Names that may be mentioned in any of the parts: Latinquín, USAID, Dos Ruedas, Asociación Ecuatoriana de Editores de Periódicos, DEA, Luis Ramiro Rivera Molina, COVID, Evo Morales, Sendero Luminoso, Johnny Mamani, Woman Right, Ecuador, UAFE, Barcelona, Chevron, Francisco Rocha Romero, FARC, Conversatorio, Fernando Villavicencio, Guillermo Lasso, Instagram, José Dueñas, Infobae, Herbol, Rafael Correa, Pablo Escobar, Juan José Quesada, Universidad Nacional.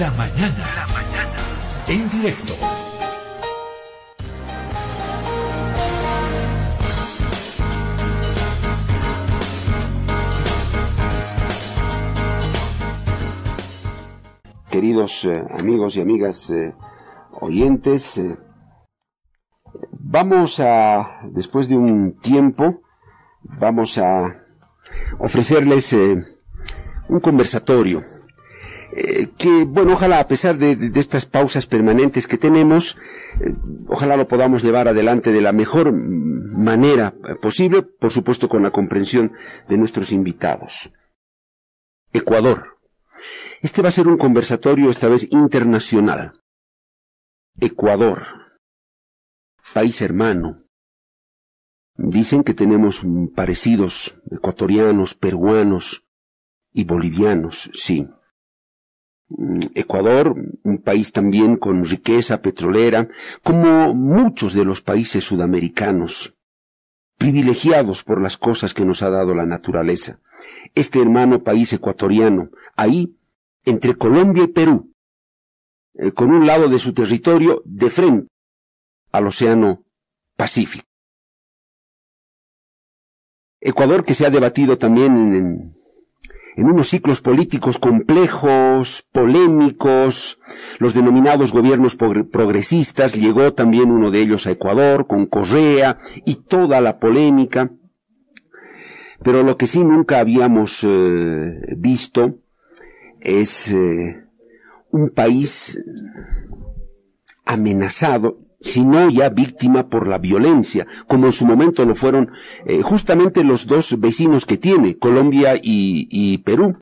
La mañana. La mañana. En directo. Queridos amigos y amigas oyentes, vamos a, después de un tiempo, vamos a ofrecerles un conversatorio. Que bueno, ojalá a pesar de estas pausas permanentes que tenemos, ojalá lo podamos llevar adelante de la mejor manera posible, por supuesto con la comprensión de nuestros invitados. Ecuador. Este va a ser un conversatorio esta vez internacional. Ecuador. País hermano. Dicen que tenemos parecidos ecuatorianos, peruanos y bolivianos, sí. Ecuador, un país también con riqueza petrolera, como muchos de los países sudamericanos, privilegiados por las cosas que nos ha dado la naturaleza. Este hermano país ecuatoriano, ahí, entre Colombia y Perú, con un lado de su territorio de frente al Océano Pacífico. Ecuador que se ha debatido también en unos ciclos políticos complejos, polémicos, los denominados gobiernos progresistas, llegó también uno de ellos a Ecuador, con Correa y toda la polémica. Pero lo que sí nunca habíamos visto es un país amenazado, sino ya víctima por la violencia, como en su momento lo fueron justamente los dos vecinos que tiene, Colombia y Perú.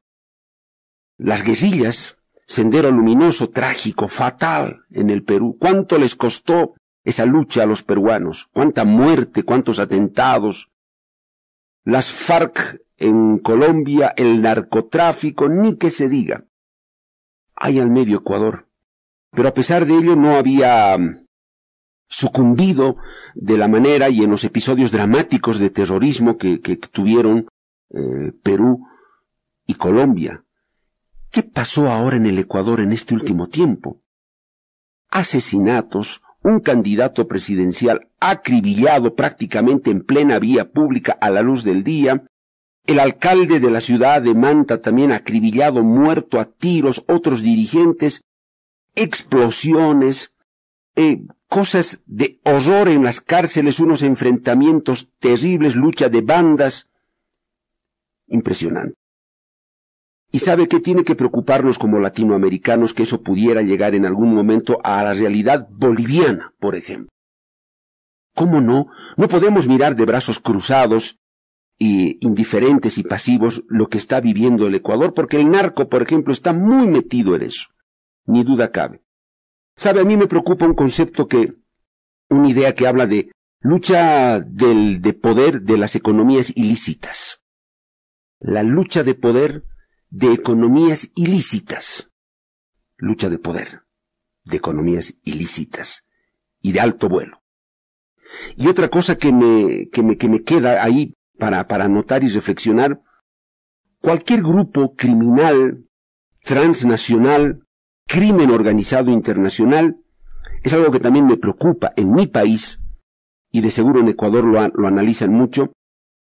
Las guerrillas, Sendero Luminoso, trágico, fatal en el Perú. ¿Cuánto les costó esa lucha a los peruanos? ¿Cuánta muerte? ¿Cuántos atentados? Las FARC en Colombia, el narcotráfico, ni que se diga. Hay al medio Ecuador. Pero a pesar de ello no había sucumbido de la manera y en los episodios dramáticos de terrorismo que tuvieron Perú y Colombia. ¿Qué pasó ahora en el Ecuador en este último tiempo? Asesinatos, un candidato presidencial acribillado prácticamente en plena vía pública a la luz del día, el alcalde de la ciudad de Manta también acribillado, muerto a tiros, otros dirigentes, explosiones, cosas de horror en las cárceles, unos enfrentamientos terribles, lucha de bandas. Impresionante. ¿Y sabe qué tiene que preocuparnos como latinoamericanos? Que eso pudiera llegar en algún momento a la realidad boliviana, por ejemplo. ¿Cómo no? No podemos mirar de brazos cruzados y indiferentes y pasivos lo que está viviendo el Ecuador, porque el narco, por ejemplo, está muy metido en eso. Ni duda cabe. Sabe, a mí me preocupa un concepto una idea que habla de lucha de poder de las economías ilícitas. La lucha de poder de economías ilícitas. Lucha de poder de economías ilícitas y de alto vuelo. Y otra cosa que me queda ahí para anotar y reflexionar, cualquier grupo criminal, transnacional, crimen organizado internacional, es algo que también me preocupa en mi país, y de seguro en Ecuador lo analizan mucho.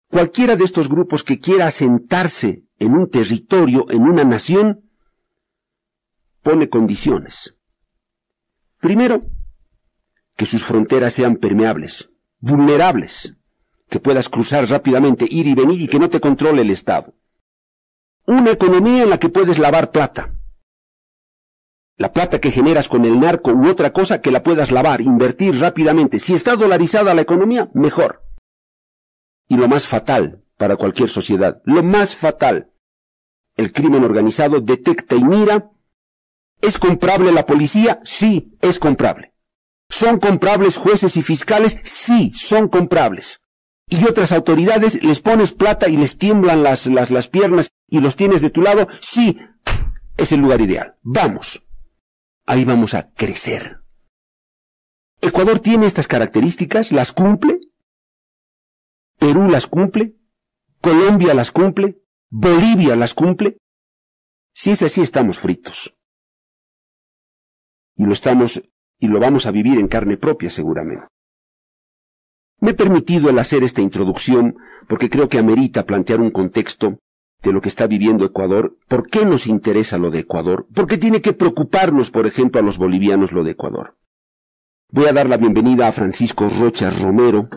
Cualquiera de estos grupos que quiera asentarse en un territorio, en una nación, pone condiciones. Primero, que sus fronteras sean permeables, vulnerables, que puedas cruzar rápidamente, ir y venir y que no te controle el Estado. Una economía en la que puedes lavar plata. La plata que generas con el narco u otra cosa que la puedas lavar, invertir rápidamente. Si está dolarizada la economía, mejor. Y lo más fatal para cualquier sociedad, lo más fatal. El crimen organizado detecta y mira. ¿Es comprable la policía? Sí, es comprable. ¿Son comprables jueces y fiscales? Sí, son comprables. Y otras autoridades, les pones plata y les tiemblan las piernas y los tienes de tu lado. Sí, es el lugar ideal. Vamos. Ahí vamos a crecer. Ecuador tiene estas características, las cumple. Perú las cumple. Colombia las cumple. Bolivia las cumple. Si es así, estamos fritos. y lo vamos a vivir en carne propia seguramente. Me he permitido el hacer esta introducción porque creo que amerita plantear un contexto de lo que está viviendo Ecuador. ¿Por qué nos interesa lo de Ecuador? ¿Por qué tiene que preocuparnos, por ejemplo, a los bolivianos lo de Ecuador? Voy a dar la bienvenida a Francisco Rocha Romero.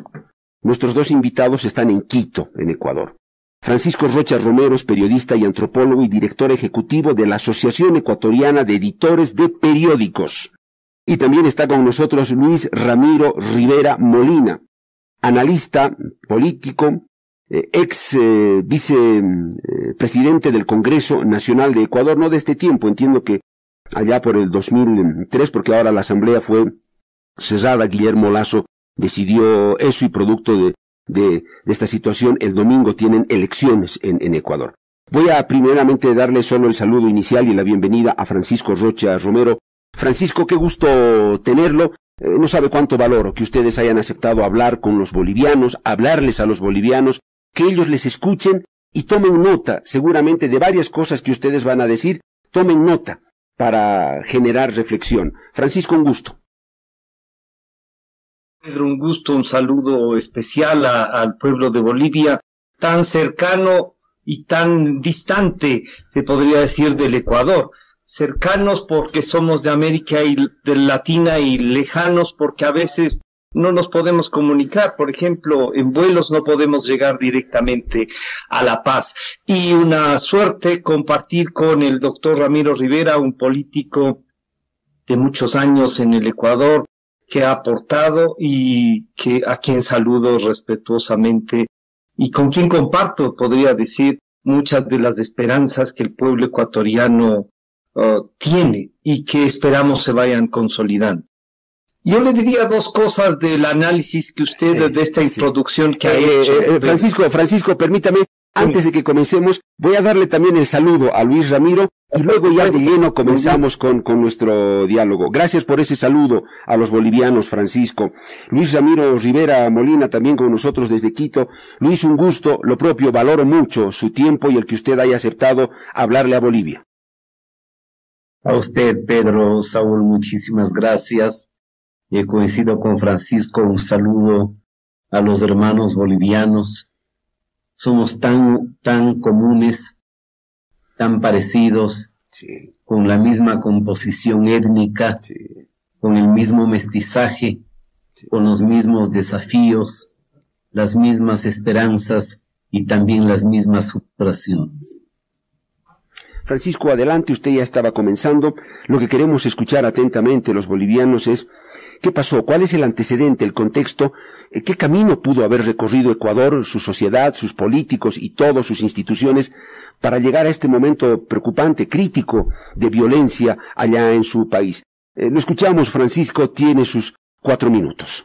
Nuestros dos invitados están en Quito, en Ecuador. Francisco Rocha Romero es periodista y antropólogo y director ejecutivo de la Asociación Ecuatoriana de Editores de Periódicos. Y también está con nosotros Luis Ramiro Rivera Molina, analista político, vicepresidente del Congreso Nacional de Ecuador, no de este tiempo, entiendo que allá por el 2003, porque ahora la asamblea fue cerrada, Guillermo Lasso decidió eso y producto de esta situación el domingo tienen elecciones en Ecuador. Voy a primeramente darle solo el saludo inicial y la bienvenida a Francisco Rocha Romero. Francisco, qué gusto tenerlo. No sabe cuánto valoro que ustedes hayan aceptado hablar con los bolivianos, hablarles a los bolivianos, que ellos les escuchen y tomen nota, seguramente, de varias cosas que ustedes van a decir. Tomen nota para generar reflexión. Francisco, un gusto. Pedro, un gusto, un saludo especial al pueblo de Bolivia, tan cercano y tan distante, se podría decir, del Ecuador. Cercanos porque somos de América y de Latina y lejanos porque a veces no nos podemos comunicar, por ejemplo, en vuelos no podemos llegar directamente a La Paz. Y una suerte compartir con el doctor Ramiro Rivera, un político de muchos años en el Ecuador que ha aportado y que a quien saludo respetuosamente y con quien comparto, podría decir, muchas de las esperanzas que el pueblo ecuatoriano tiene y que esperamos se vayan consolidando. Yo le diría dos cosas del análisis que usted, de esta introducción que ha hecho. Francisco, permítame, antes de que comencemos, voy a darle también el saludo a Luis Ramiro y luego ya de lleno comenzamos con nuestro diálogo. Gracias por ese saludo a los bolivianos, Francisco. Luis Ramiro Rivera Molina también con nosotros desde Quito. Luis, un gusto, lo propio, valoro mucho su tiempo y el que usted haya aceptado hablarle a Bolivia. A usted, Pedro, Saúl, muchísimas gracias. Coincido con Francisco, un saludo a los hermanos bolivianos. Somos tan comunes, tan parecidos, sí, con la misma composición étnica, sí, con el mismo mestizaje, sí, con los mismos desafíos, las mismas esperanzas y también las mismas frustraciones. Francisco, adelante, usted ya estaba comenzando. Lo que queremos escuchar atentamente los bolivianos es ¿qué pasó? ¿Cuál es el antecedente, el contexto? ¿Qué camino pudo haber recorrido Ecuador, su sociedad, sus políticos y todas sus instituciones para llegar a este momento preocupante, crítico de violencia allá en su país? Lo escuchamos, Francisco, tiene sus 4 minutos.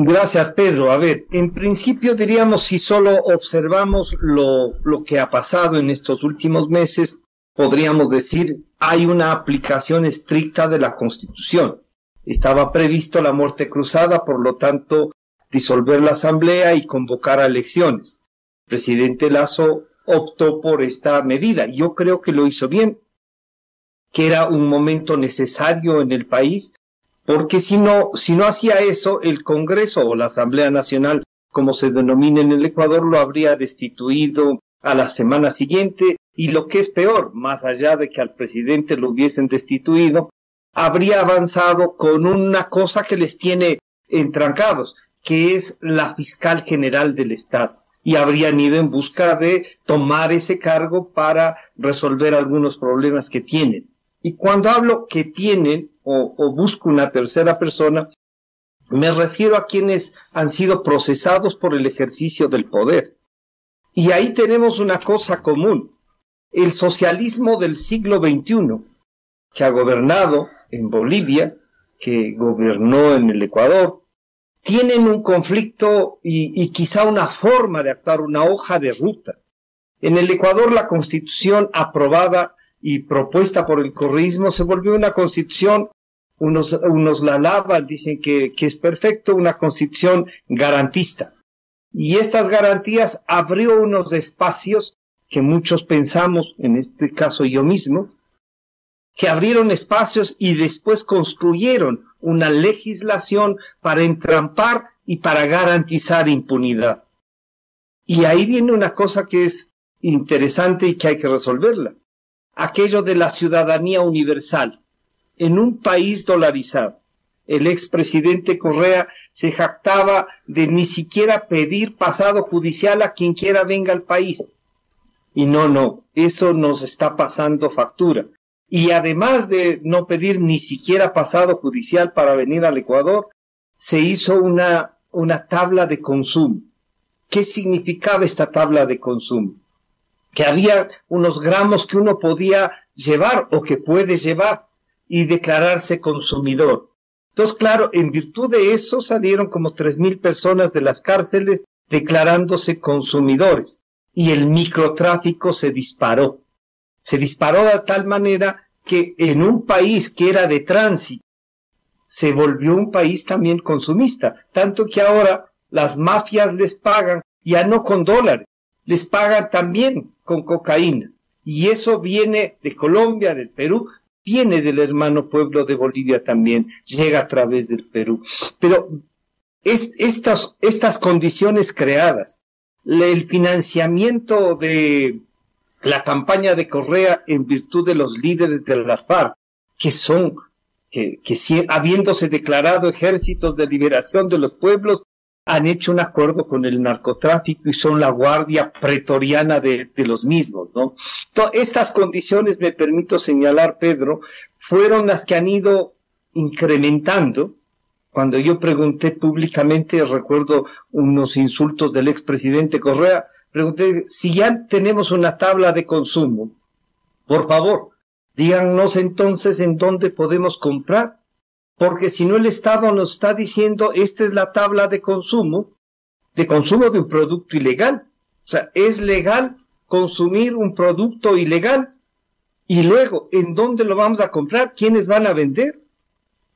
Gracias, Pedro. A ver, en principio diríamos, si solo observamos lo que ha pasado en estos últimos meses, podríamos decir, hay una aplicación estricta de la Constitución. Estaba previsto la muerte cruzada, por lo tanto, disolver la Asamblea y convocar a elecciones. El presidente Lasso optó por esta medida. Yo creo que lo hizo bien, que era un momento necesario en el país, porque si no hacía eso, el Congreso o la Asamblea Nacional, como se denomina en el Ecuador, lo habría destituido a la semana siguiente, y lo que es peor, más allá de que al presidente lo hubiesen destituido, habría avanzado con una cosa que les tiene entrancados, que es la fiscal general del Estado, y habrían ido en busca de tomar ese cargo para resolver algunos problemas que tienen. Y cuando hablo que tienen, o busco una tercera persona, me refiero a quienes han sido procesados por el ejercicio del poder. Y ahí tenemos una cosa común, el socialismo del siglo XXI, que ha gobernado en Bolivia, que gobernó en el Ecuador, tienen un conflicto y quizá una forma de actuar, una hoja de ruta. En el Ecuador la Constitución aprobada y propuesta por el correísmo se volvió una constitución, unos la alaban, dicen que es perfecto, una constitución garantista. Y estas garantías abrió unos espacios que muchos pensamos, en este caso yo mismo, que abrieron espacios y después construyeron una legislación para entrampar y para garantizar impunidad. Y ahí viene una cosa que es interesante y que hay que resolverla. Aquello de la ciudadanía universal. En un país dolarizado, el expresidente Correa se jactaba de ni siquiera pedir pasado judicial a quien quiera venga al país. Y no, eso nos está pasando factura. Y además de no pedir ni siquiera pasado judicial para venir al Ecuador, se hizo una tabla de consumo. ¿Qué significaba esta tabla de consumo? Que había unos gramos que uno podía llevar o que puede llevar y declararse consumidor. Entonces, claro, en virtud de eso salieron como 3.000 personas de las cárceles declarándose consumidores y el microtráfico se disparó. Se disparó de tal manera que en un país que era de tránsito se volvió un país también consumista, tanto que ahora las mafias les pagan ya no con dólares, les pagan también con cocaína. Y eso viene de Colombia, del Perú, viene del hermano pueblo de Bolivia también, llega a través del Perú. Pero estas condiciones creadas, el financiamiento de la campaña de Correa en virtud de los líderes de las FARC, que habiéndose declarado ejércitos de liberación de los pueblos, han hecho un acuerdo con el narcotráfico y son la guardia pretoriana de los mismos, ¿no? Entonces, estas condiciones, me permito señalar, Pedro, fueron las que han ido incrementando. Cuando yo pregunté públicamente, recuerdo unos insultos del expresidente Correa, pregunté, si ya tenemos una tabla de consumo, por favor, díganos entonces en dónde podemos comprar, porque si no el Estado nos está diciendo, esta es la tabla de consumo de un producto ilegal. O sea, es legal consumir un producto ilegal, y luego, ¿en dónde lo vamos a comprar? ¿Quiénes van a vender?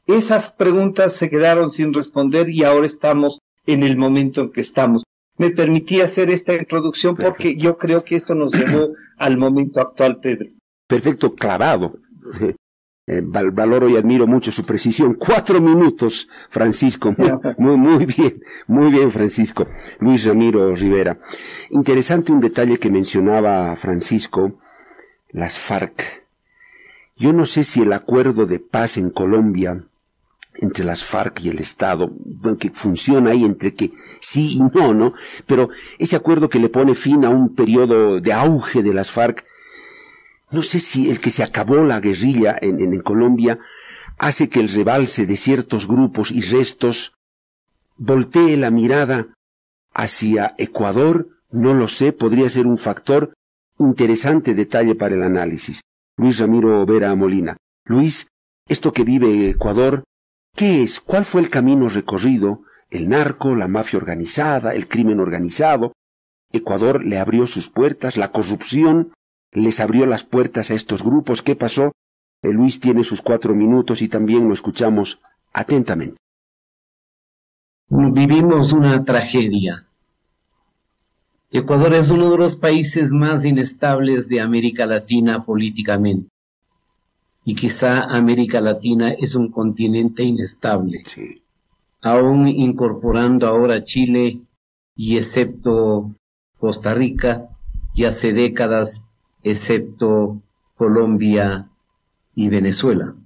Esas preguntas se quedaron sin responder y ahora estamos en el momento en que estamos. Me permití hacer esta introducción porque yo creo que esto nos llevó al momento actual, Pedro. Perfecto, clavado. Valoro y admiro mucho su precisión. 4 minutos, Francisco. Muy bien, Francisco. Luis Ramiro Rivera. Interesante un detalle que mencionaba Francisco, las FARC. Yo no sé si el acuerdo de paz en Colombia entre las FARC y el Estado, que funciona ahí entre que sí y no, ¿no? Pero ese acuerdo que le pone fin a un periodo de auge de las FARC, no sé si el que se acabó la guerrilla en Colombia hace que el rebalse de ciertos grupos y restos voltee la mirada hacia Ecuador, no lo sé, podría ser un factor interesante detalle para el análisis. Luis Ramiro Vera Molina. Luis, esto que vive Ecuador, ¿qué es? ¿Cuál fue el camino recorrido? El narco, la mafia organizada, el crimen organizado. Ecuador le abrió sus puertas, la corrupción les abrió las puertas a estos grupos. ¿Qué pasó? Luis tiene sus 4 minutos y también lo escuchamos atentamente. Vivimos una tragedia. Ecuador es uno de los países más inestables de América Latina políticamente. Y quizá América Latina es un continente inestable. Sí. Aún incorporando ahora Chile y excepto Costa Rica, y hace décadas excepto Colombia y Venezuela.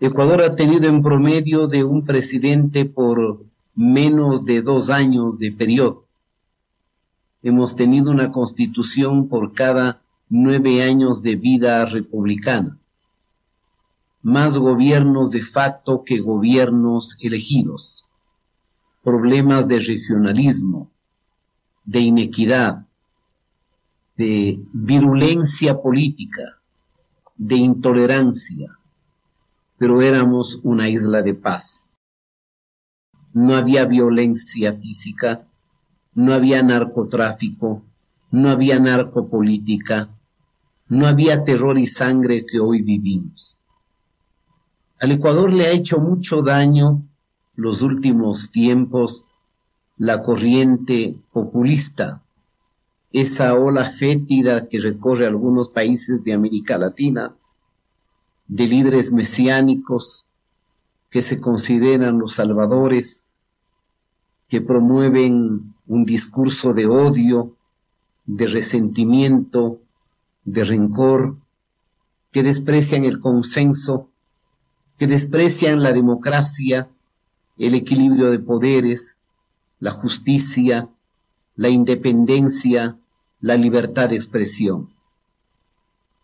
Ecuador ha tenido en promedio de un presidente por menos de 2 años de periodo. Hemos tenido una constitución por cada 9 años de vida republicana. Más gobiernos de facto que gobiernos elegidos. Problemas de regionalismo, de inequidad, de virulencia política, de intolerancia, pero éramos una isla de paz. No había violencia física, no había narcotráfico, no había narcopolítica, no había terror y sangre que hoy vivimos. Al Ecuador le ha hecho mucho daño los últimos tiempos la corriente populista, esa ola fétida que recorre algunos países de América Latina, de líderes mesiánicos que se consideran los salvadores, que promueven un discurso de odio, de resentimiento, de rencor, que desprecian el consenso, que desprecian la democracia, el equilibrio de poderes, la justicia, la independencia, la libertad de expresión.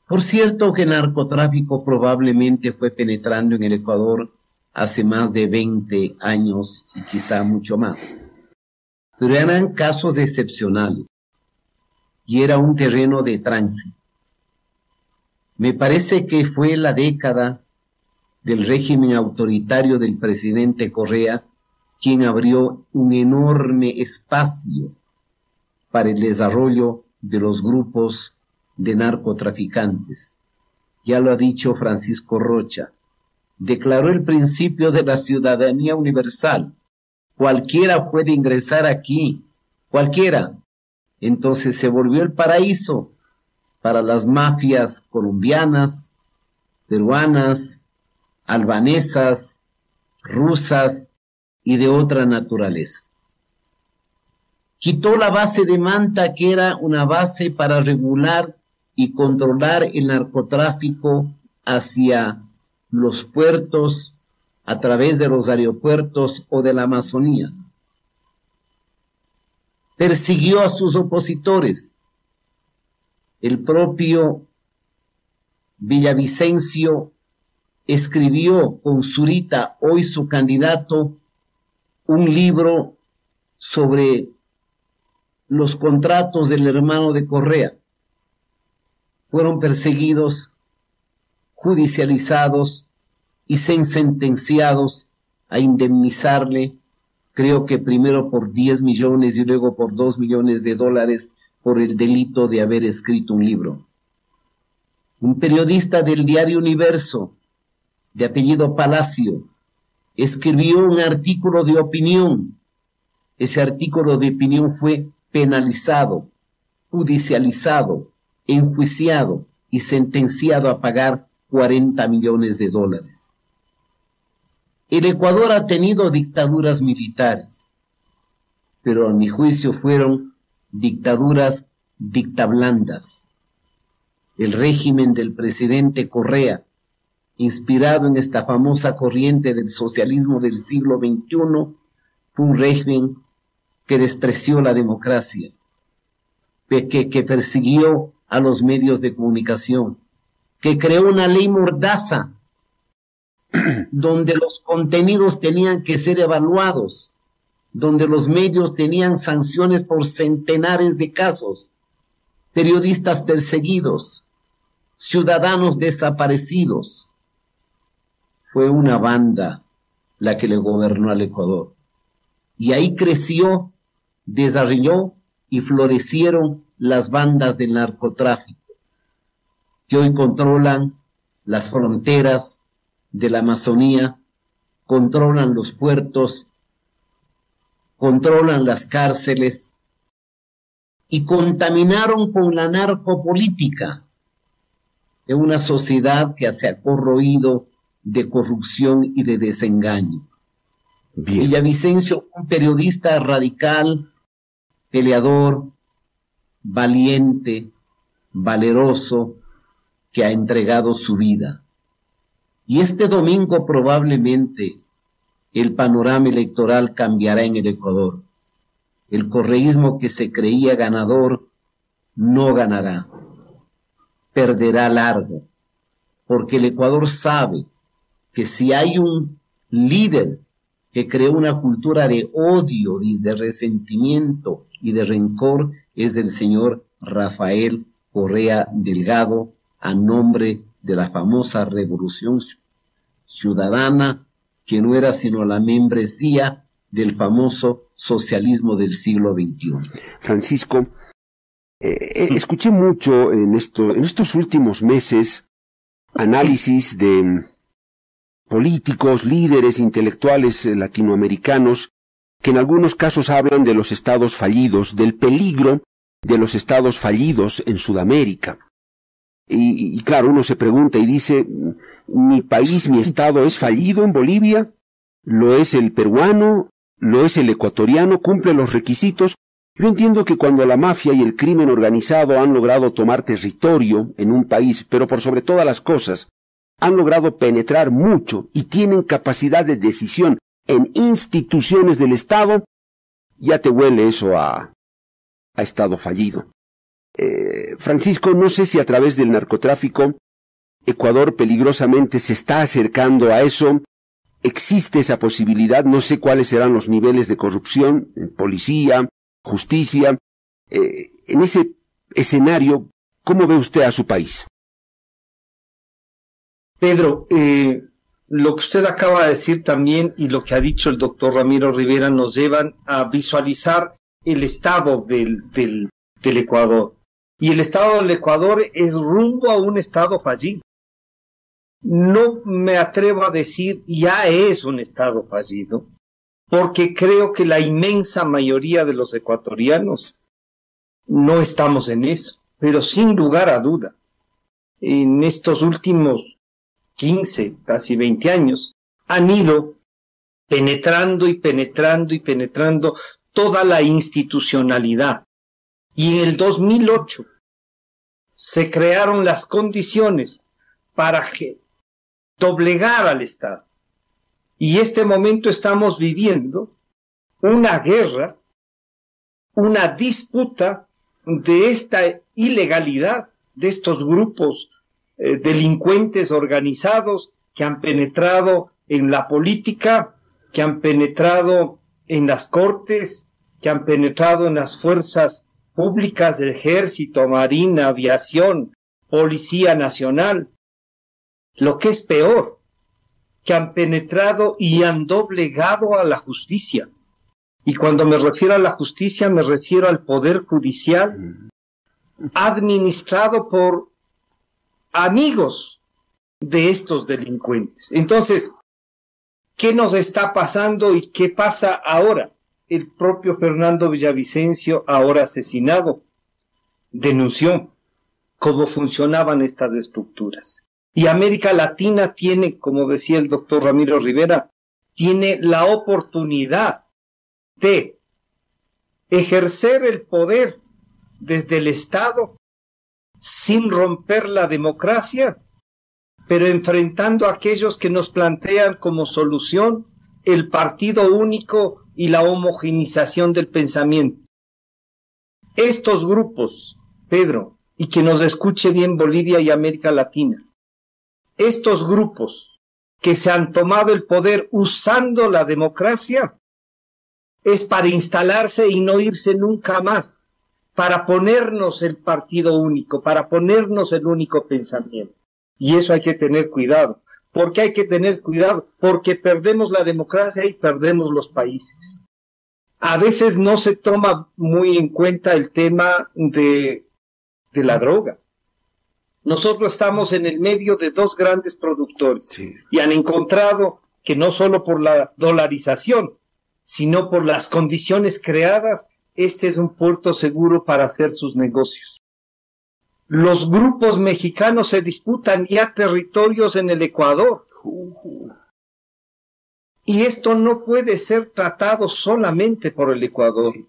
Por cierto que el narcotráfico probablemente fue penetrando en el Ecuador hace más de 20 años y quizá mucho más. Pero eran casos excepcionales y era un terreno de tránsito. Me parece que fue la década del régimen autoritario del presidente Correa quien abrió un enorme espacio para el desarrollo de los grupos de narcotraficantes. Ya lo ha dicho Francisco Rocha, declaró el principio de la ciudadanía universal. Cualquiera puede ingresar aquí, cualquiera. Entonces se volvió el paraíso para las mafias colombianas, peruanas, albanesas, rusas y de otra naturaleza. Quitó la base de Manta, que era una base para regular y controlar el narcotráfico hacia los puertos, a través de los aeropuertos o de la Amazonía. Persiguió a sus opositores. El propio Villavicencio escribió con Zurita, hoy su candidato, un libro sobre los contratos del hermano de Correa. Fueron perseguidos, judicializados y sentenciados a indemnizarle, creo que primero por 10 millones y luego por 2 millones de dólares por el delito de haber escrito un libro. Un periodista del diario Universo, de apellido Palacio, escribió un artículo de opinión. Ese artículo de opinión fue penalizado, judicializado, enjuiciado y sentenciado a pagar 40 millones de dólares. El Ecuador ha tenido dictaduras militares, pero a mi juicio fueron dictaduras dictablandas. El régimen del presidente Correa, inspirado en esta famosa corriente del socialismo del siglo XXI, fue un régimen que despreció la democracia, que persiguió a los medios de comunicación, que creó una ley mordaza, donde los contenidos tenían que ser evaluados, donde los medios tenían sanciones por centenares de casos, periodistas perseguidos, ciudadanos desaparecidos. Fue una banda la que le gobernó al Ecuador. Y ahí creció, desarrolló y florecieron las bandas del narcotráfico, que hoy controlan las fronteras de la Amazonía, controlan los puertos, controlan las cárceles y contaminaron con la narcopolítica en una sociedad que se ha corroído de corrupción y de desengaño. Bien. Villavicencio, un periodista radical, peleador, valiente, valeroso, que ha entregado su vida. Y este domingo probablemente el panorama electoral cambiará en el Ecuador. El correísmo que se creía ganador no ganará. Perderá largo. Porque el Ecuador sabe que si hay un líder que creó una cultura de odio y de resentimiento y de rencor, es el señor Rafael Correa Delgado, a nombre de la famosa Revolución Ciudadana, que no era sino la membresía del famoso socialismo del siglo XXI. Francisco, escuché mucho en estos últimos meses análisis de políticos, líderes, intelectuales latinoamericanos, que en algunos casos hablan de los estados fallidos, del peligro de los estados fallidos en Sudamérica. Y claro, uno se pregunta y dice, mi país, mi estado es fallido en Bolivia, lo es el peruano, lo es el ecuatoriano, cumple los requisitos. Yo entiendo que cuando la mafia y el crimen organizado han logrado tomar territorio en un país, pero por sobre todas las cosas, han logrado penetrar mucho y tienen capacidad de decisión en instituciones del Estado, ya te huele eso a Estado fallido. Francisco, no sé si a través del narcotráfico Ecuador peligrosamente se está acercando a eso. Existe esa posibilidad, no sé cuáles serán los niveles de corrupción, policía, justicia. En ese escenario, ¿cómo ve usted a su país? Pedro, lo que usted acaba de decir también y lo que ha dicho el doctor Ramiro Rivera nos llevan a visualizar el estado del Ecuador. Y el estado del Ecuador es rumbo a un estado fallido. No me atrevo a decir ya es un estado fallido, porque creo que la inmensa mayoría de los ecuatorianos no estamos en eso, pero sin lugar a duda, en estos últimos 15, casi 20 años, han ido penetrando y penetrando y penetrando toda la institucionalidad. Y en el 2008 se crearon las condiciones para doblegar al Estado. Y en este momento estamos viviendo una guerra, una disputa de esta ilegalidad, de estos grupos delincuentes organizados que han penetrado en la política, que han penetrado en las cortes, que han penetrado en las fuerzas públicas del ejército, marina, aviación, policía nacional. Lo que es peor, que han penetrado y han doblegado a la justicia. Y cuando me refiero a la justicia, me refiero al poder judicial administrado por amigos de estos delincuentes. Entonces, ¿qué nos está pasando y qué pasa ahora? El propio Fernando Villavicencio, ahora asesinado, denunció cómo funcionaban estas estructuras. Y América Latina tiene, como decía el doctor Ramiro Rivera, tiene la oportunidad de ejercer el poder desde el Estado sin romper la democracia, pero enfrentando a aquellos que nos plantean como solución el partido único y la homogenización del pensamiento. Estos grupos, Pedro, y que nos escuche bien Bolivia y América Latina, estos grupos que se han tomado el poder usando la democracia, es para instalarse y no irse nunca más, para ponernos el partido único, para ponernos el único pensamiento. Y eso hay que tener cuidado. ¿Por qué hay que tener cuidado? Porque perdemos la democracia y perdemos los países. A veces no se toma muy en cuenta el tema de la droga. Nosotros estamos en el medio de dos grandes productores, sí, y han encontrado que no solo por la dolarización, sino por las condiciones creadas, este es un puerto seguro para hacer sus negocios. Los grupos mexicanos se disputan ya territorios en el Ecuador. Y esto no puede ser tratado solamente por el Ecuador. Sí.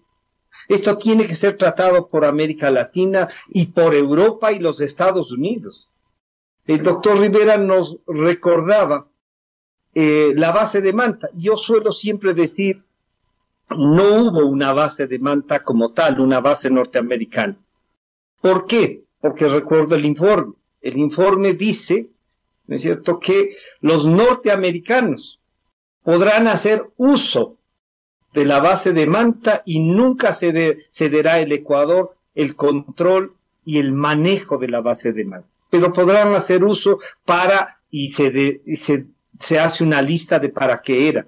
Esto tiene que ser tratado por América Latina y por Europa y los Estados Unidos. El doctor Rivera nos recordaba la base de Manta. Yo suelo siempre decir, no hubo una base de Manta como tal, una base norteamericana. ¿Por qué? Porque recuerdo el informe dice, ¿no es cierto?, que los norteamericanos podrán hacer uso de la base de Manta y nunca cederá el Ecuador el control y el manejo de la base de Manta. Pero podrán hacer uso para, y se hace una lista de para qué era.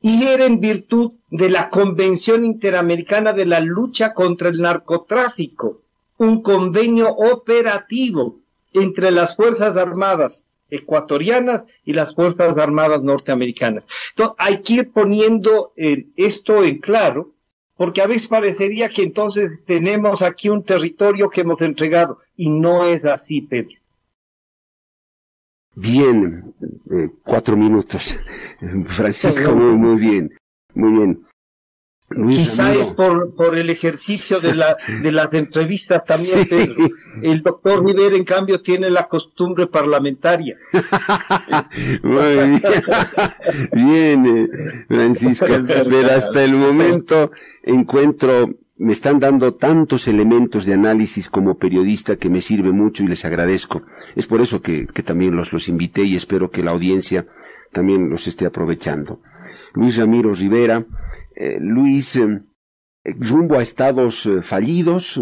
Y era en virtud de la Convención Interamericana de la Lucha contra el Narcotráfico, un convenio operativo entre las Fuerzas Armadas ecuatorianas y las Fuerzas Armadas norteamericanas. Entonces, hay que ir poniendo esto en claro, porque a veces parecería que entonces tenemos aquí un territorio que hemos entregado. y no es así, Pedro. Bien, 4 minutos, Francisco, muy bien. Quizá es por el ejercicio de las entrevistas también, sí. Pedro. El doctor Rivera, en cambio, tiene la costumbre parlamentaria. Muy bien. Bien, Francisco, hasta el momento encuentro... Me están dando tantos elementos de análisis como periodista que me sirve mucho y les agradezco. Es por eso que también los invité y espero que la audiencia también los esté aprovechando. Luis Ramiro Rivera, rumbo a estados fallidos.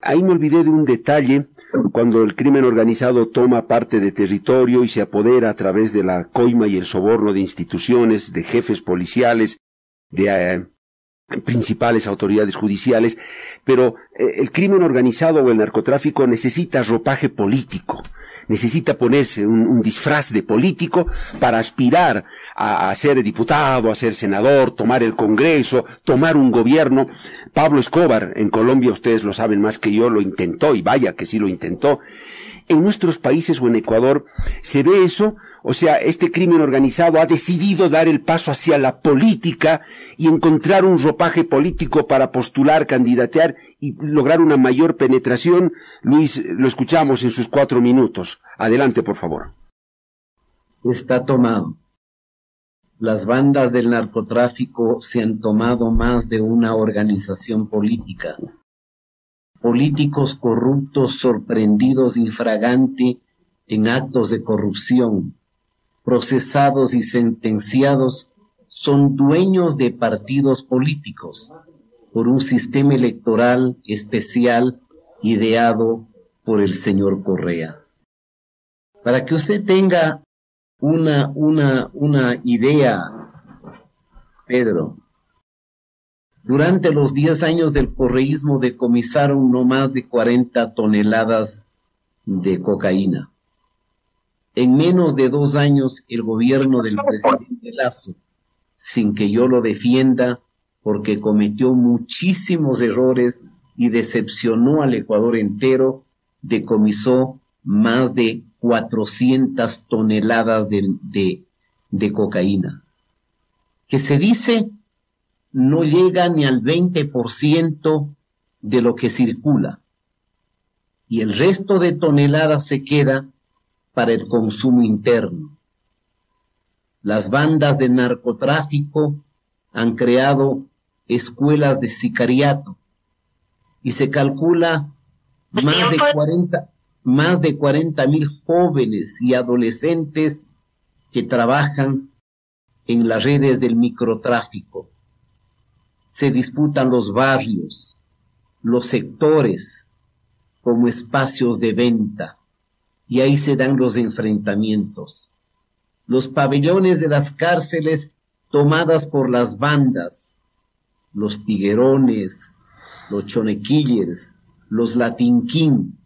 Ahí me olvidé de un detalle, cuando el crimen organizado toma parte de territorio y se apodera a través de la coima y el soborno de instituciones, de jefes policiales, de... principales autoridades judiciales, pero el crimen organizado o el narcotráfico necesita ropaje político, necesita ponerse un disfraz de político para aspirar a ser diputado, a ser senador, tomar el Congreso, tomar un gobierno. Pablo Escobar, en Colombia, ustedes lo saben más que yo, lo intentó, y vaya que sí lo intentó. En nuestros países o en Ecuador se ve eso, o sea, este crimen organizado ha decidido dar el paso hacia la política y encontrar un ropaje político para postular, candidatear y lograr una mayor penetración. Luis, lo escuchamos en sus 4 minutos. Adelante, por favor. Está tomado. Las bandas del narcotráfico se han tomado más de una organización política. Políticos corruptos sorprendidos infragante en actos de corrupción, procesados y sentenciados, son dueños de partidos políticos por un sistema electoral especial ideado por el señor Correa. Para que usted tenga una idea, Pedro, durante los 10 años del correísmo decomisaron no más de 40 toneladas de cocaína. En menos de 2 años, el gobierno del presidente Lasso, sin que yo lo defienda, porque cometió muchísimos errores y decepcionó al Ecuador entero, decomisó más de 400 toneladas de cocaína, que se dice no llega ni al 20% de lo que circula, y el resto de toneladas se queda para el consumo interno. Las bandas de narcotráfico han creado escuelas de sicariato y se calcula más de 40 mil jóvenes y adolescentes que trabajan en las redes del microtráfico. Se disputan los barrios, los sectores, como espacios de venta, y ahí se dan los enfrentamientos. Los pabellones de las cárceles tomadas por las bandas, los tiguerones, los chonequillers, los latinquín.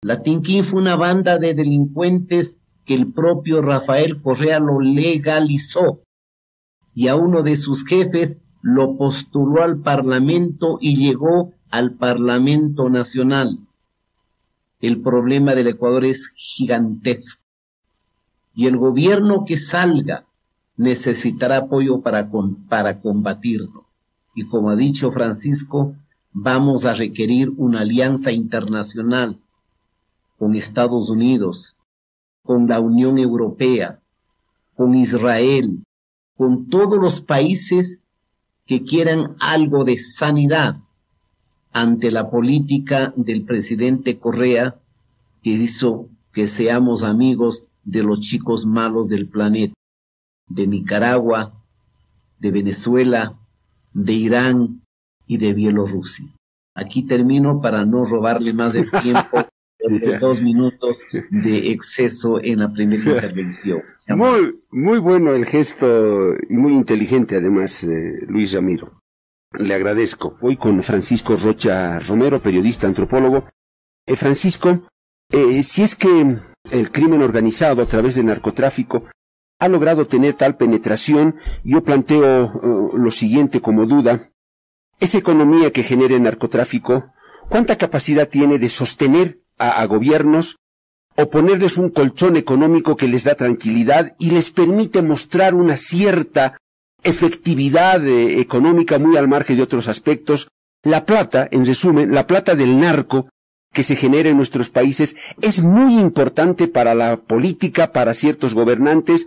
Latinquín fue una banda de delincuentes que el propio Rafael Correa lo legalizó, y a uno de sus jefes lo postuló al Parlamento y llegó al Parlamento Nacional. El problema del Ecuador es gigantesco, y el gobierno que salga necesitará apoyo para combatirlo. Y como ha dicho Francisco, vamos a requerir una alianza internacional con Estados Unidos, con la Unión Europea, con Israel, con todos los países que quieran algo de sanidad ante la política del presidente Correa, que hizo que seamos amigos de los chicos malos del planeta, de Nicaragua, de Venezuela, de Irán y de Bielorrusia. Aquí termino para no robarle más el tiempo. Los 2 minutos de exceso en la primera intervención. Muy bueno el gesto y muy inteligente además, Luis Ramiro. Le agradezco. Voy con Francisco Rocha Romero, periodista, antropólogo. Francisco, si es que el crimen organizado a través del narcotráfico ha logrado tener tal penetración, yo planteo lo siguiente como duda. ¿Esa economía que genera el narcotráfico ¿Cuánta capacidad tiene de sostener a gobiernos o ponerles un colchón económico que les da tranquilidad y les permite mostrar una cierta efectividad económica muy al margen de otros aspectos? La plata, en resumen, la plata del narco que se genera en nuestros países es muy importante para la política, para ciertos gobernantes,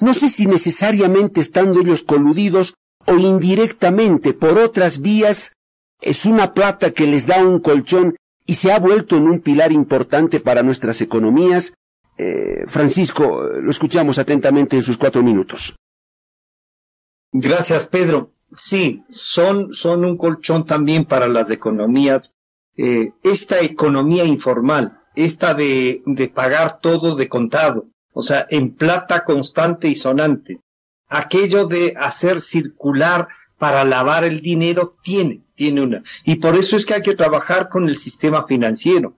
no sé si necesariamente estando ellos coludidos o indirectamente por otras vías, es una plata que les da un colchón y se ha vuelto en un pilar importante para nuestras economías. Francisco, lo escuchamos atentamente en sus 4 minutos. Gracias, Pedro. Sí, son un colchón también para las economías. Esta economía informal, esta de pagar todo de contado, o sea, en plata constante y sonante, aquello de hacer circular para lavar el dinero tiene una. Y por eso es que hay que trabajar con el sistema financiero.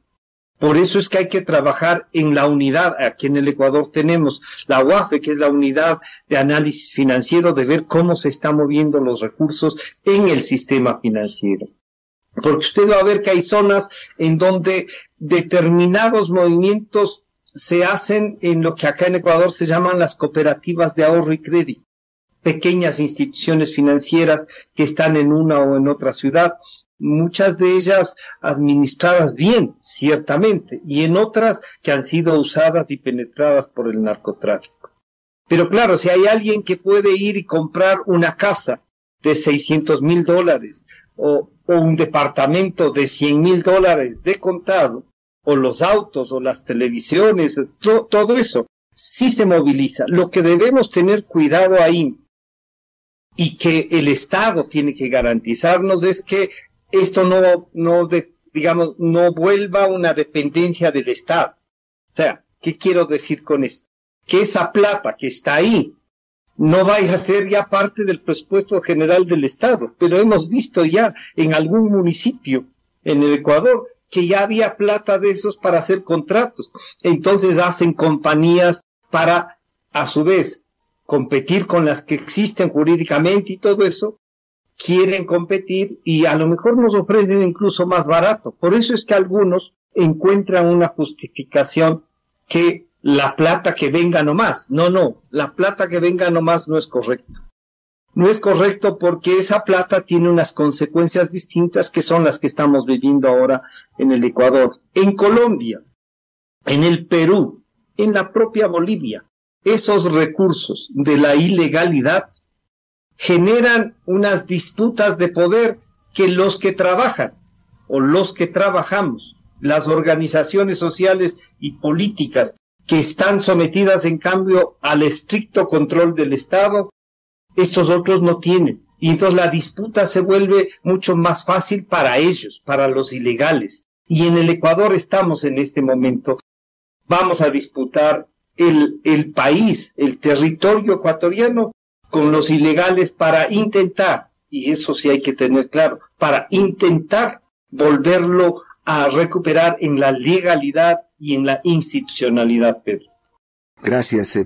Por eso es que hay que trabajar en la unidad. Aquí en el Ecuador tenemos la UAFE, que es la unidad de análisis financiero, de ver cómo se están moviendo los recursos en el sistema financiero. Porque usted va a ver que hay zonas en donde determinados movimientos se hacen en lo que acá en Ecuador se llaman las cooperativas de ahorro y crédito, pequeñas instituciones financieras que están en una o en otra ciudad, muchas de ellas administradas bien, ciertamente, y en otras que han sido usadas y penetradas por el narcotráfico. Pero claro, si hay alguien que puede ir y comprar una casa de $600,000 o un departamento de $100,000 de contado, o los autos, o las televisiones, todo eso, sí se moviliza. Lo que debemos tener cuidado ahí, y que el Estado tiene que garantizarnos, es que esto no vuelva una dependencia del Estado. O sea, ¿qué quiero decir con esto? Que esa plata que está ahí no vaya a ser ya parte del presupuesto general del Estado. Pero hemos visto ya en algún municipio en el Ecuador que ya había plata de esos para hacer contratos. Entonces hacen compañías para, a su vez, competir con las que existen jurídicamente y todo eso. Quieren competir y a lo mejor nos ofrecen incluso más barato. Por eso es que algunos encuentran una justificación que la plata que venga nomás. No, la plata que venga nomás no es correcto. No es correcto porque esa plata tiene unas consecuencias distintas que son las que estamos viviendo ahora en el Ecuador, en Colombia, en el Perú, en la propia Bolivia. Esos recursos de la ilegalidad generan unas disputas de poder que los que trabajan o los que trabajamos, las organizaciones sociales y políticas que están sometidas en cambio al estricto control del Estado, estos otros no tienen, y entonces la disputa se vuelve mucho más fácil para ellos, para los ilegales, y en el Ecuador estamos en este momento, vamos a disputar el país, el territorio ecuatoriano con los ilegales para intentar, y eso sí hay que tener claro, para intentar volverlo a recuperar en la legalidad y en la institucionalidad, Pedro. Gracias,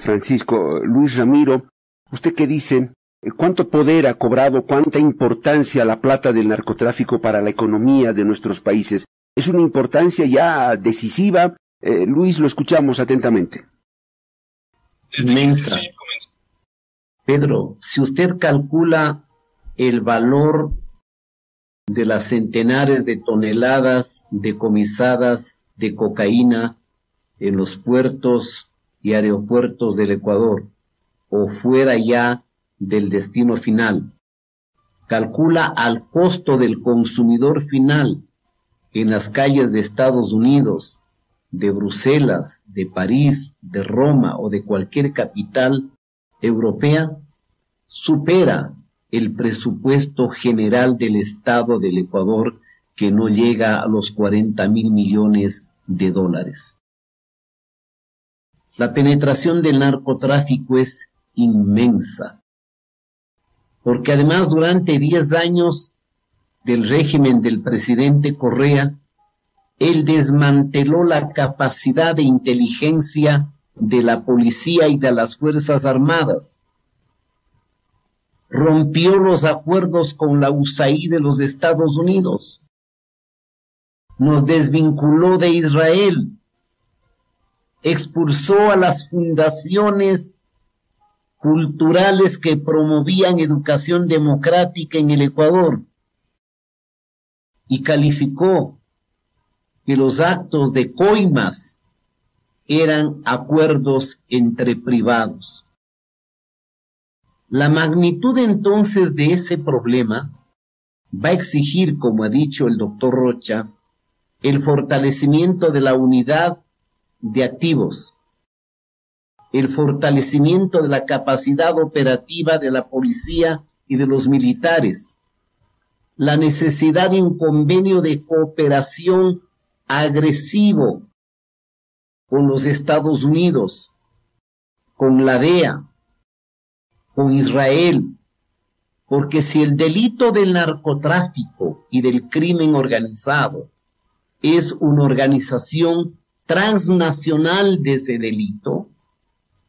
Francisco. Luis Ramiro, ¿usted qué dice? ¿Cuánto poder ha cobrado, cuánta importancia la plata del narcotráfico para la economía de nuestros países? ¿Es una importancia ya decisiva? Luis, lo escuchamos atentamente. Mensa. Pedro, si usted calcula el valor de las centenares de toneladas decomisadas de cocaína en los puertos y aeropuertos del Ecuador, o fuera ya del destino final, calcula al costo del consumidor final en las calles de Estados Unidos, de Bruselas, de París, de Roma o de cualquier capital europea, supera el presupuesto general del Estado del Ecuador, que no llega a los $40 mil millones. La penetración del narcotráfico es inmensa, porque además durante 10 años del régimen del presidente Correa, él desmanteló la capacidad de inteligencia de la policía y de las Fuerzas Armadas, rompió los acuerdos con la USAID de los Estados Unidos, nos desvinculó de Israel, expulsó a las fundaciones culturales que promovían educación democrática en el Ecuador y calificó que los actos de coimas eran acuerdos entre privados. La magnitud entonces de ese problema va a exigir, como ha dicho el doctor Rocha, el fortalecimiento de la unidad de activos, el fortalecimiento de la capacidad operativa de la policía y de los militares, la necesidad de un convenio de cooperación agresivo con los Estados Unidos, con la DEA, con Israel, porque si el delito del narcotráfico y del crimen organizado es una organización transnacional de ese delito,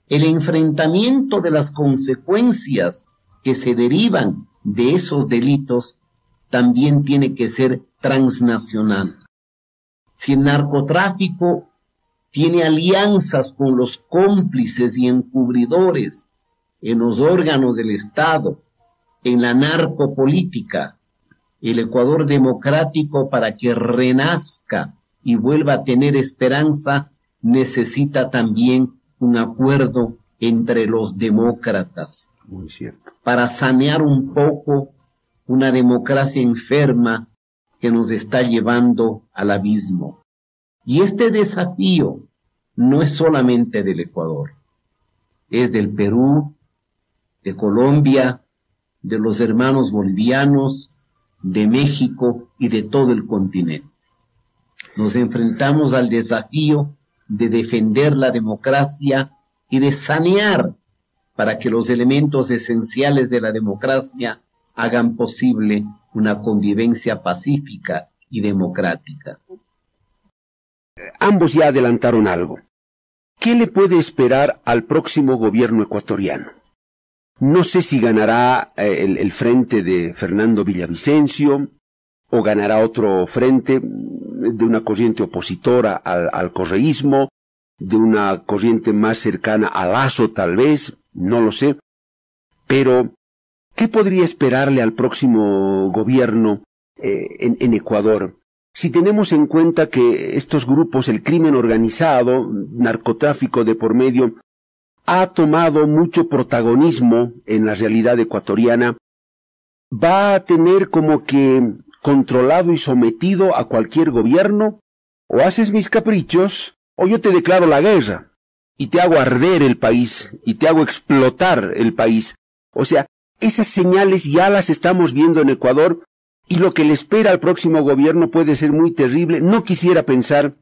el enfrentamiento de las consecuencias que se derivan de esos delitos también tiene que ser transnacional. Si el narcotráfico tiene alianzas con los cómplices y encubridores en los órganos del Estado, en la narcopolítica, el Ecuador democrático, para que renazca y vuelva a tener esperanza, necesita también un acuerdo entre los demócratas. Muy cierto. Para sanear un poco una democracia enferma que nos está llevando al abismo. Y este desafío no es solamente del Ecuador, es del Perú, de Colombia, de los hermanos bolivianos, de México y de todo el continente. Nos enfrentamos al desafío de defender la democracia y de sanear para que los elementos esenciales de la democracia hagan posible una convivencia pacífica y democrática. Ambos ya adelantaron algo. ¿Qué le puede esperar al próximo gobierno ecuatoriano? No sé si ganará el frente de Fernando Villavicencio o ganará otro frente de una corriente opositora al correísmo, de una corriente más cercana a Lasso tal vez, no lo sé. Pero, ¿qué podría esperarle al próximo gobierno en Ecuador? Si tenemos en cuenta que estos grupos, el crimen organizado, narcotráfico de por medio, ha tomado mucho protagonismo en la realidad ecuatoriana, ¿va a tener como que controlado y sometido a cualquier gobierno? ¿O haces mis caprichos, o yo te declaro la guerra y te hago arder el país y te hago explotar el país? O sea, esas señales ya las estamos viendo en Ecuador y lo que le espera al próximo gobierno puede ser muy terrible. No quisiera pensar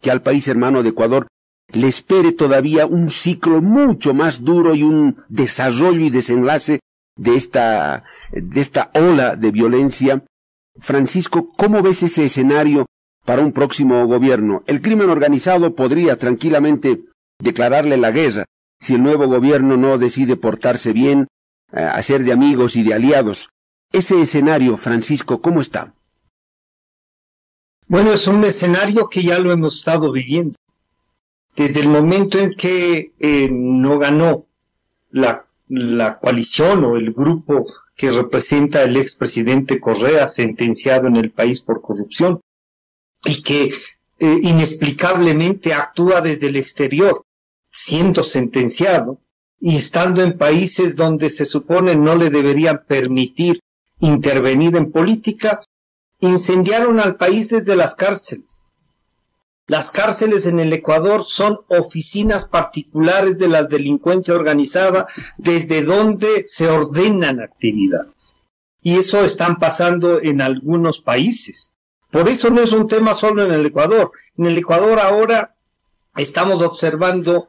que al país hermano de Ecuador le espere todavía un ciclo mucho más duro y un desarrollo y desenlace de esta ola de violencia. Francisco, ¿cómo ves ese escenario para un próximo gobierno? El crimen organizado podría tranquilamente declararle la guerra si el nuevo gobierno no decide portarse bien, hacer de amigos y de aliados. Ese escenario, Francisco, ¿cómo está? Bueno, es un escenario que ya lo hemos estado viviendo. Desde el momento en que no ganó la coalición o el grupo que representa el expresidente Correa, sentenciado en el país por corrupción, y que inexplicablemente actúa desde el exterior, siendo sentenciado y estando en países donde se supone no le deberían permitir intervenir en política, incendiaron al país desde las cárceles. Las cárceles en el Ecuador son oficinas particulares de la delincuencia organizada desde donde se ordenan actividades. Y eso están pasando en algunos países. Por eso no es un tema solo en el Ecuador. En el Ecuador ahora estamos observando,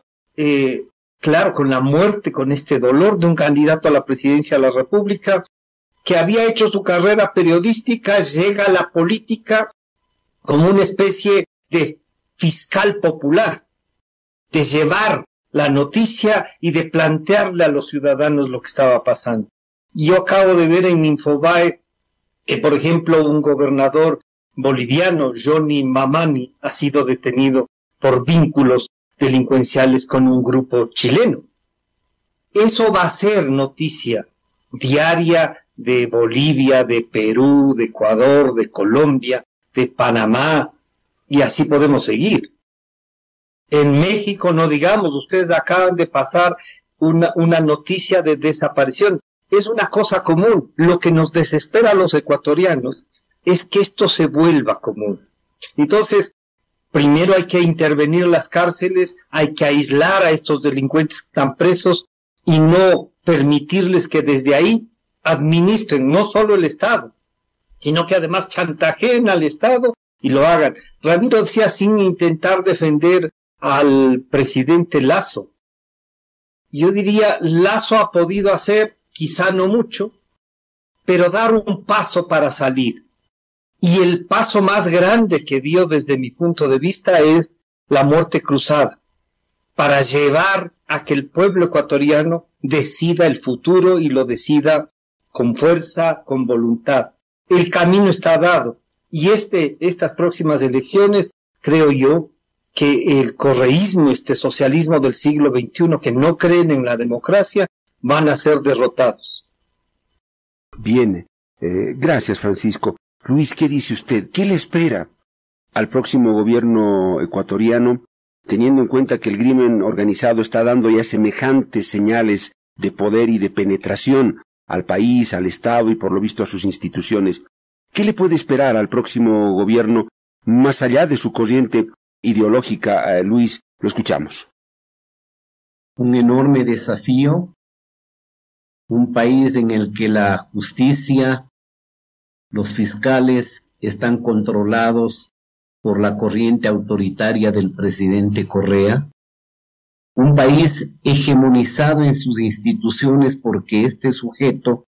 claro, con la muerte, con este dolor de un candidato a la presidencia de la República que había hecho su carrera periodística, llega a la política como una especie de fiscal popular, de llevar la noticia y de plantearle a los ciudadanos lo que estaba pasando. Yo acabo de ver en Infobae que, por ejemplo, un gobernador boliviano Johnny Mamani ha sido detenido por vínculos delincuenciales con un grupo chileno. Eso va a ser noticia diaria de Bolivia, de Perú, de Ecuador, de Colombia, de Panamá, y así podemos seguir. En México, no digamos, ustedes acaban de pasar una noticia de desaparición. Es una cosa común. Lo que nos desespera a los ecuatorianos es que esto se vuelva común. Entonces, primero hay que intervenir en las cárceles, hay que aislar a estos delincuentes que están presos y no permitirles que desde ahí administren no solo el Estado, sino que además chantajeen al Estado y lo hagan. Ramiro decía, sin intentar defender al presidente Lasso. Yo diría, Lasso ha podido hacer, quizá no mucho, pero dar un paso para salir. Y el paso más grande que dio desde mi punto de vista es la muerte cruzada, para llevar a que el pueblo ecuatoriano decida el futuro y lo decida con fuerza, con voluntad. El camino está dado y estas próximas elecciones, creo yo, que el correísmo, este socialismo del siglo XXI que no creen en la democracia, van a ser derrotados. Bien, gracias Francisco. Luis, ¿qué dice usted? ¿Qué le espera al próximo gobierno ecuatoriano, teniendo en cuenta que el crimen organizado está dando ya semejantes señales de poder y de penetración al país, al Estado y por lo visto a sus instituciones? ¿Qué le puede esperar al próximo gobierno más allá de su corriente ideológica? Luis, lo escuchamos. Un enorme desafío, un país en el que la justicia, los fiscales están controlados por la corriente autoritaria del presidente Correa, un país hegemonizado en sus instituciones porque este sujeto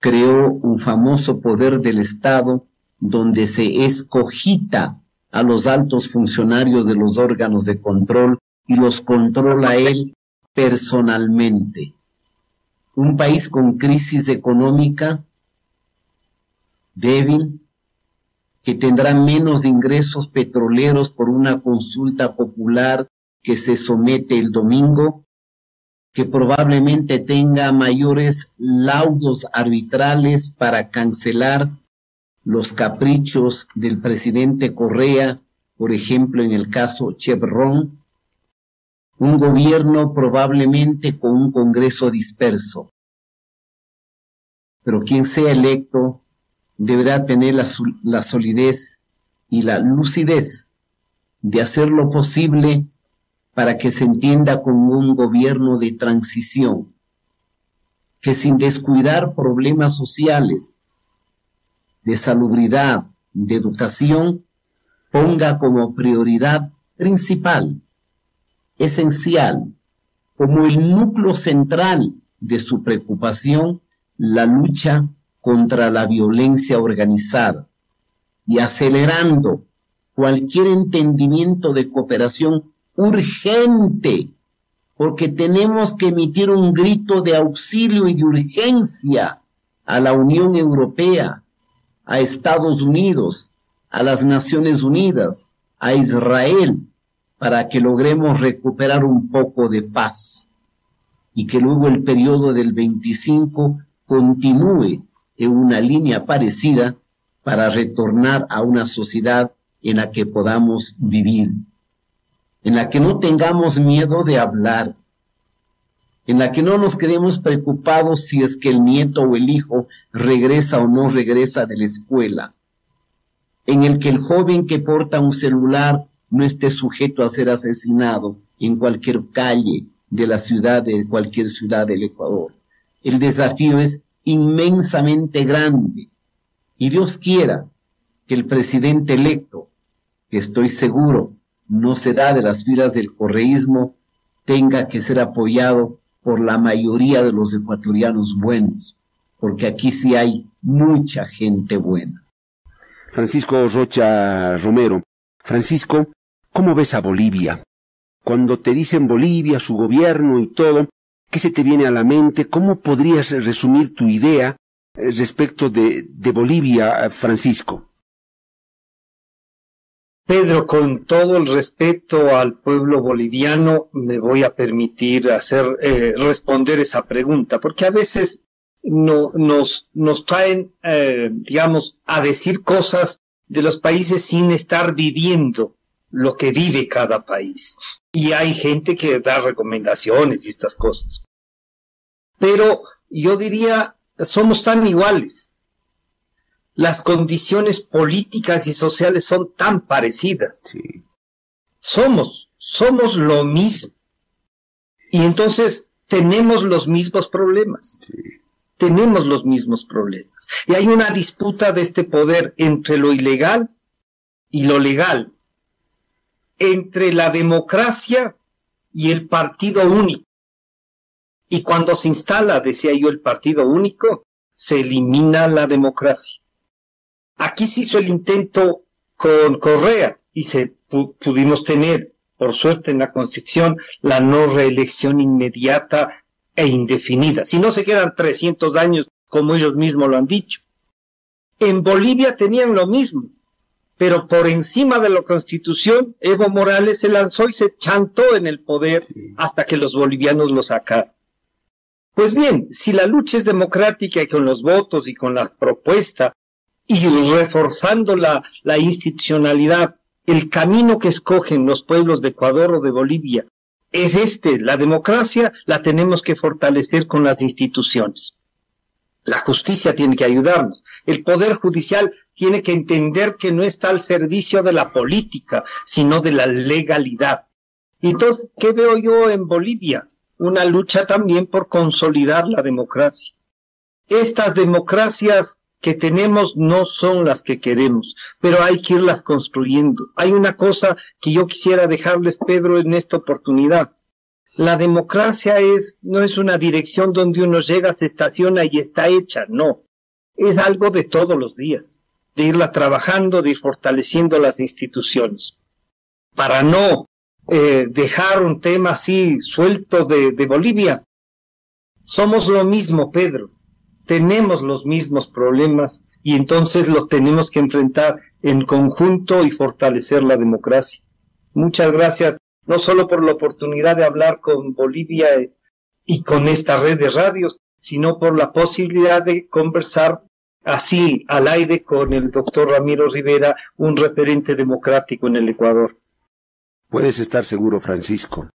creó un famoso poder del Estado donde se escogita a los altos funcionarios de los órganos de control y los controla él personalmente. Un país con crisis económica débil, que tendrá menos ingresos petroleros por una consulta popular que se somete el domingo, que probablemente tenga mayores laudos arbitrales para cancelar los caprichos del presidente Correa, por ejemplo en el caso Chevron, un gobierno probablemente con un Congreso disperso. Pero quien sea electo deberá tener la solidez y la lucidez de hacer lo posible para que se entienda como un gobierno de transición, que sin descuidar problemas sociales, de salubridad, de educación, ponga como prioridad principal, esencial, como el núcleo central de su preocupación, la lucha contra la violencia organizada y acelerando cualquier entendimiento de cooperación urgente, porque tenemos que emitir un grito de auxilio y de urgencia a la Unión Europea, a Estados Unidos, a las Naciones Unidas, a Israel, para que logremos recuperar un poco de paz y que luego el periodo del 25 continúe en una línea parecida para retornar a una sociedad en la que podamos vivir, en la que no tengamos miedo de hablar, en la que no nos quedemos preocupados si es que el nieto o el hijo regresa o no regresa de la escuela, en el que el joven que porta un celular no esté sujeto a ser asesinado en cualquier calle de la ciudad, de cualquier ciudad del Ecuador. El desafío es inmensamente grande, y Dios quiera que el presidente electo, que estoy seguro no será de las filas del correísmo, tenga que ser apoyado por la mayoría de los ecuatorianos buenos, porque aquí sí hay mucha gente buena. Francisco Rocha Romero. Francisco, ¿cómo ves a Bolivia? Cuando te dicen Bolivia, su gobierno y todo, ¿qué se te viene a la mente? ¿Cómo podrías resumir tu idea respecto de Bolivia, Francisco? Pedro, con todo el respeto al pueblo boliviano, me voy a permitir hacer responder esa pregunta, porque a veces nos traen, digamos, a decir cosas de los países sin estar viviendo lo que vive cada país. Y hay gente que da recomendaciones y estas cosas. Pero yo diría, somos tan iguales. Las condiciones políticas y sociales son tan parecidas. Sí. Somos lo mismo. Y entonces tenemos los mismos problemas. Sí. Tenemos los mismos problemas. Y hay una disputa de este poder entre lo ilegal y lo legal. Entre la democracia y el partido único. Y cuando se instala, decía yo, el partido único, se elimina la democracia. Aquí se hizo el intento con Correa y se pudimos tener, por suerte en la Constitución, la no reelección inmediata e indefinida. Si no se quedan 300 años, como ellos mismos lo han dicho. En Bolivia tenían lo mismo, pero por encima de la Constitución, Evo Morales se lanzó y se chantó en el poder hasta que los bolivianos lo sacaron. Pues bien, si la lucha es democrática y con los votos y con la propuesta, y reforzando la institucionalidad, el camino que escogen los pueblos de Ecuador o de Bolivia es este. La democracia la tenemos que fortalecer con las instituciones. La justicia tiene que ayudarnos. El Poder Judicial tiene que entender que no está al servicio de la política, sino de la legalidad. Entonces, ¿qué veo yo en Bolivia? Una lucha también por consolidar la democracia. Estas democracias que tenemos no son las que queremos, pero hay que irlas construyendo. Hay una cosa que yo quisiera dejarles, Pedro, en esta oportunidad. La democracia no es una dirección donde uno llega, se estaciona y está hecha, no. Es algo de todos los días, de irla trabajando, de ir fortaleciendo las instituciones. Para no dejar un tema así suelto de Bolivia, somos lo mismo, Pedro. Tenemos los mismos problemas y entonces los tenemos que enfrentar en conjunto y fortalecer la democracia. Muchas gracias, no solo por la oportunidad de hablar con Bolivia y con esta red de radios, sino por la posibilidad de conversar así al aire con el doctor Ramiro Rivera, un referente democrático en el Ecuador. Puedes estar seguro, Francisco,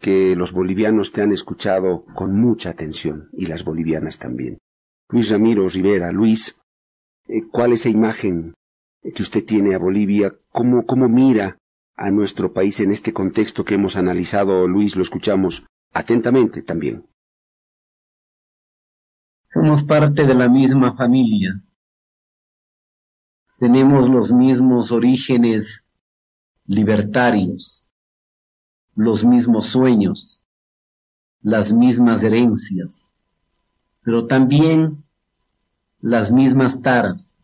que los bolivianos te han escuchado con mucha atención, y las bolivianas también. Luis Ramiro Rivera, Luis, ¿cuál es esa imagen que usted tiene a Bolivia? ¿Cómo mira a nuestro país en este contexto que hemos analizado, Luis? Lo escuchamos atentamente también. Somos parte de la misma familia. Tenemos los mismos orígenes libertarios, los mismos sueños, las mismas herencias, pero también las mismas taras,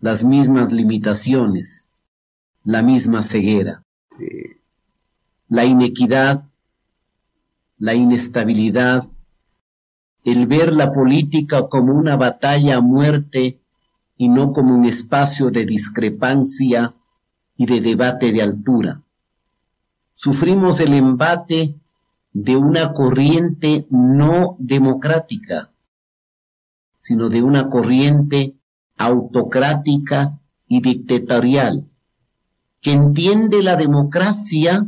las mismas limitaciones, la misma ceguera, la inequidad, la inestabilidad, el ver la política como una batalla a muerte y no como un espacio de discrepancia y de debate de altura. Sufrimos el embate de una corriente no democrática, sino de una corriente autocrática y dictatorial, que entiende la democracia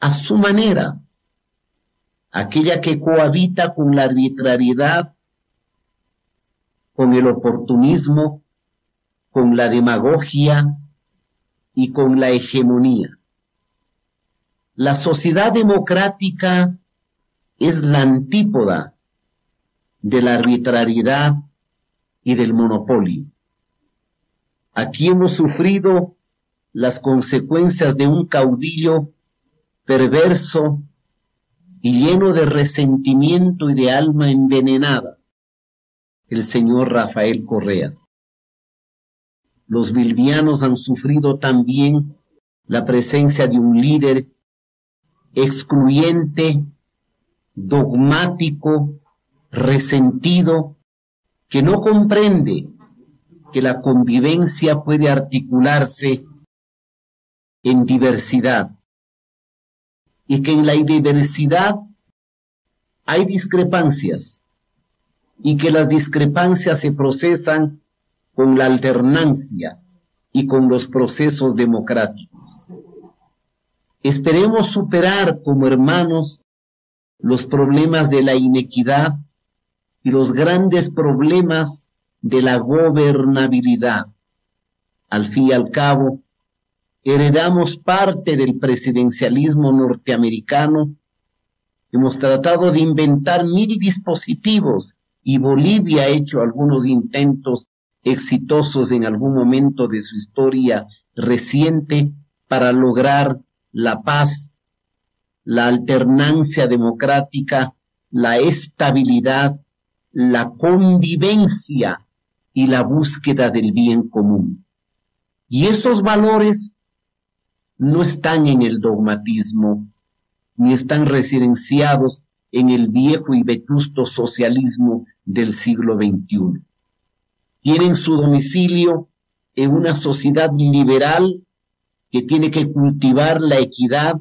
a su manera, aquella que cohabita con la arbitrariedad, con el oportunismo, con la demagogia y con la hegemonía. La sociedad democrática es la antípoda de la arbitrariedad y del monopolio. Aquí hemos sufrido las consecuencias de un caudillo perverso y lleno de resentimiento y de alma envenenada, el señor Rafael Correa. Los bolivianos han sufrido también la presencia de un líder excluyente, dogmático, resentido, que no comprende que la convivencia puede articularse en diversidad, y que en la diversidad hay discrepancias, y que las discrepancias se procesan con la alternancia y con los procesos democráticos. Esperemos superar como hermanos los problemas de la inequidad y los grandes problemas de la gobernabilidad. Al fin y al cabo, heredamos parte del presidencialismo norteamericano. Hemos tratado de inventar mil dispositivos y Bolivia ha hecho algunos intentos exitosos en algún momento de su historia reciente para lograr la paz, la alternancia democrática, la estabilidad, la convivencia y la búsqueda del bien común. Y esos valores no están en el dogmatismo, ni están residenciados en el viejo y vetusto socialismo del siglo XXI. Tienen su domicilio en una sociedad liberal que tiene que cultivar la equidad,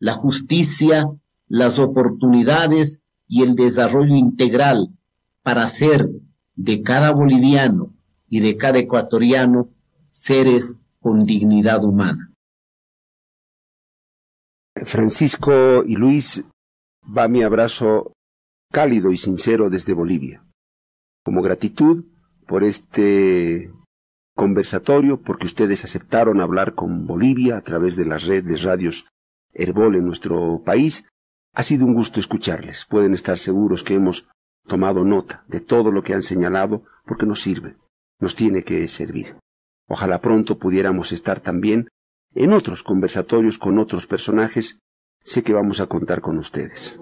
la justicia, las oportunidades y el desarrollo integral para hacer de cada boliviano y de cada ecuatoriano seres con dignidad humana. Francisco y Luis, va mi abrazo cálido y sincero desde Bolivia, como gratitud por este conversatorio, porque ustedes aceptaron hablar con Bolivia a través de la red de radios Herbol en nuestro país. Ha sido un gusto escucharles. Pueden estar seguros que hemos tomado nota de todo lo que han señalado, porque nos sirve, nos tiene que servir. Ojalá pronto pudiéramos estar también en otros conversatorios con otros personajes. Sé que vamos a contar con ustedes.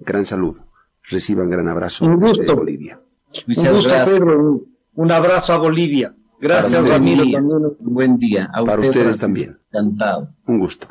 Gran saludo. Reciban gran abrazo. Un gusto. De Bolivia. Muchas gracias. Pedro. Un abrazo a Bolivia. Gracias, Ramiro. También. Buen día. A usted, Francisco. Ustedes también. Encantado. Un gusto.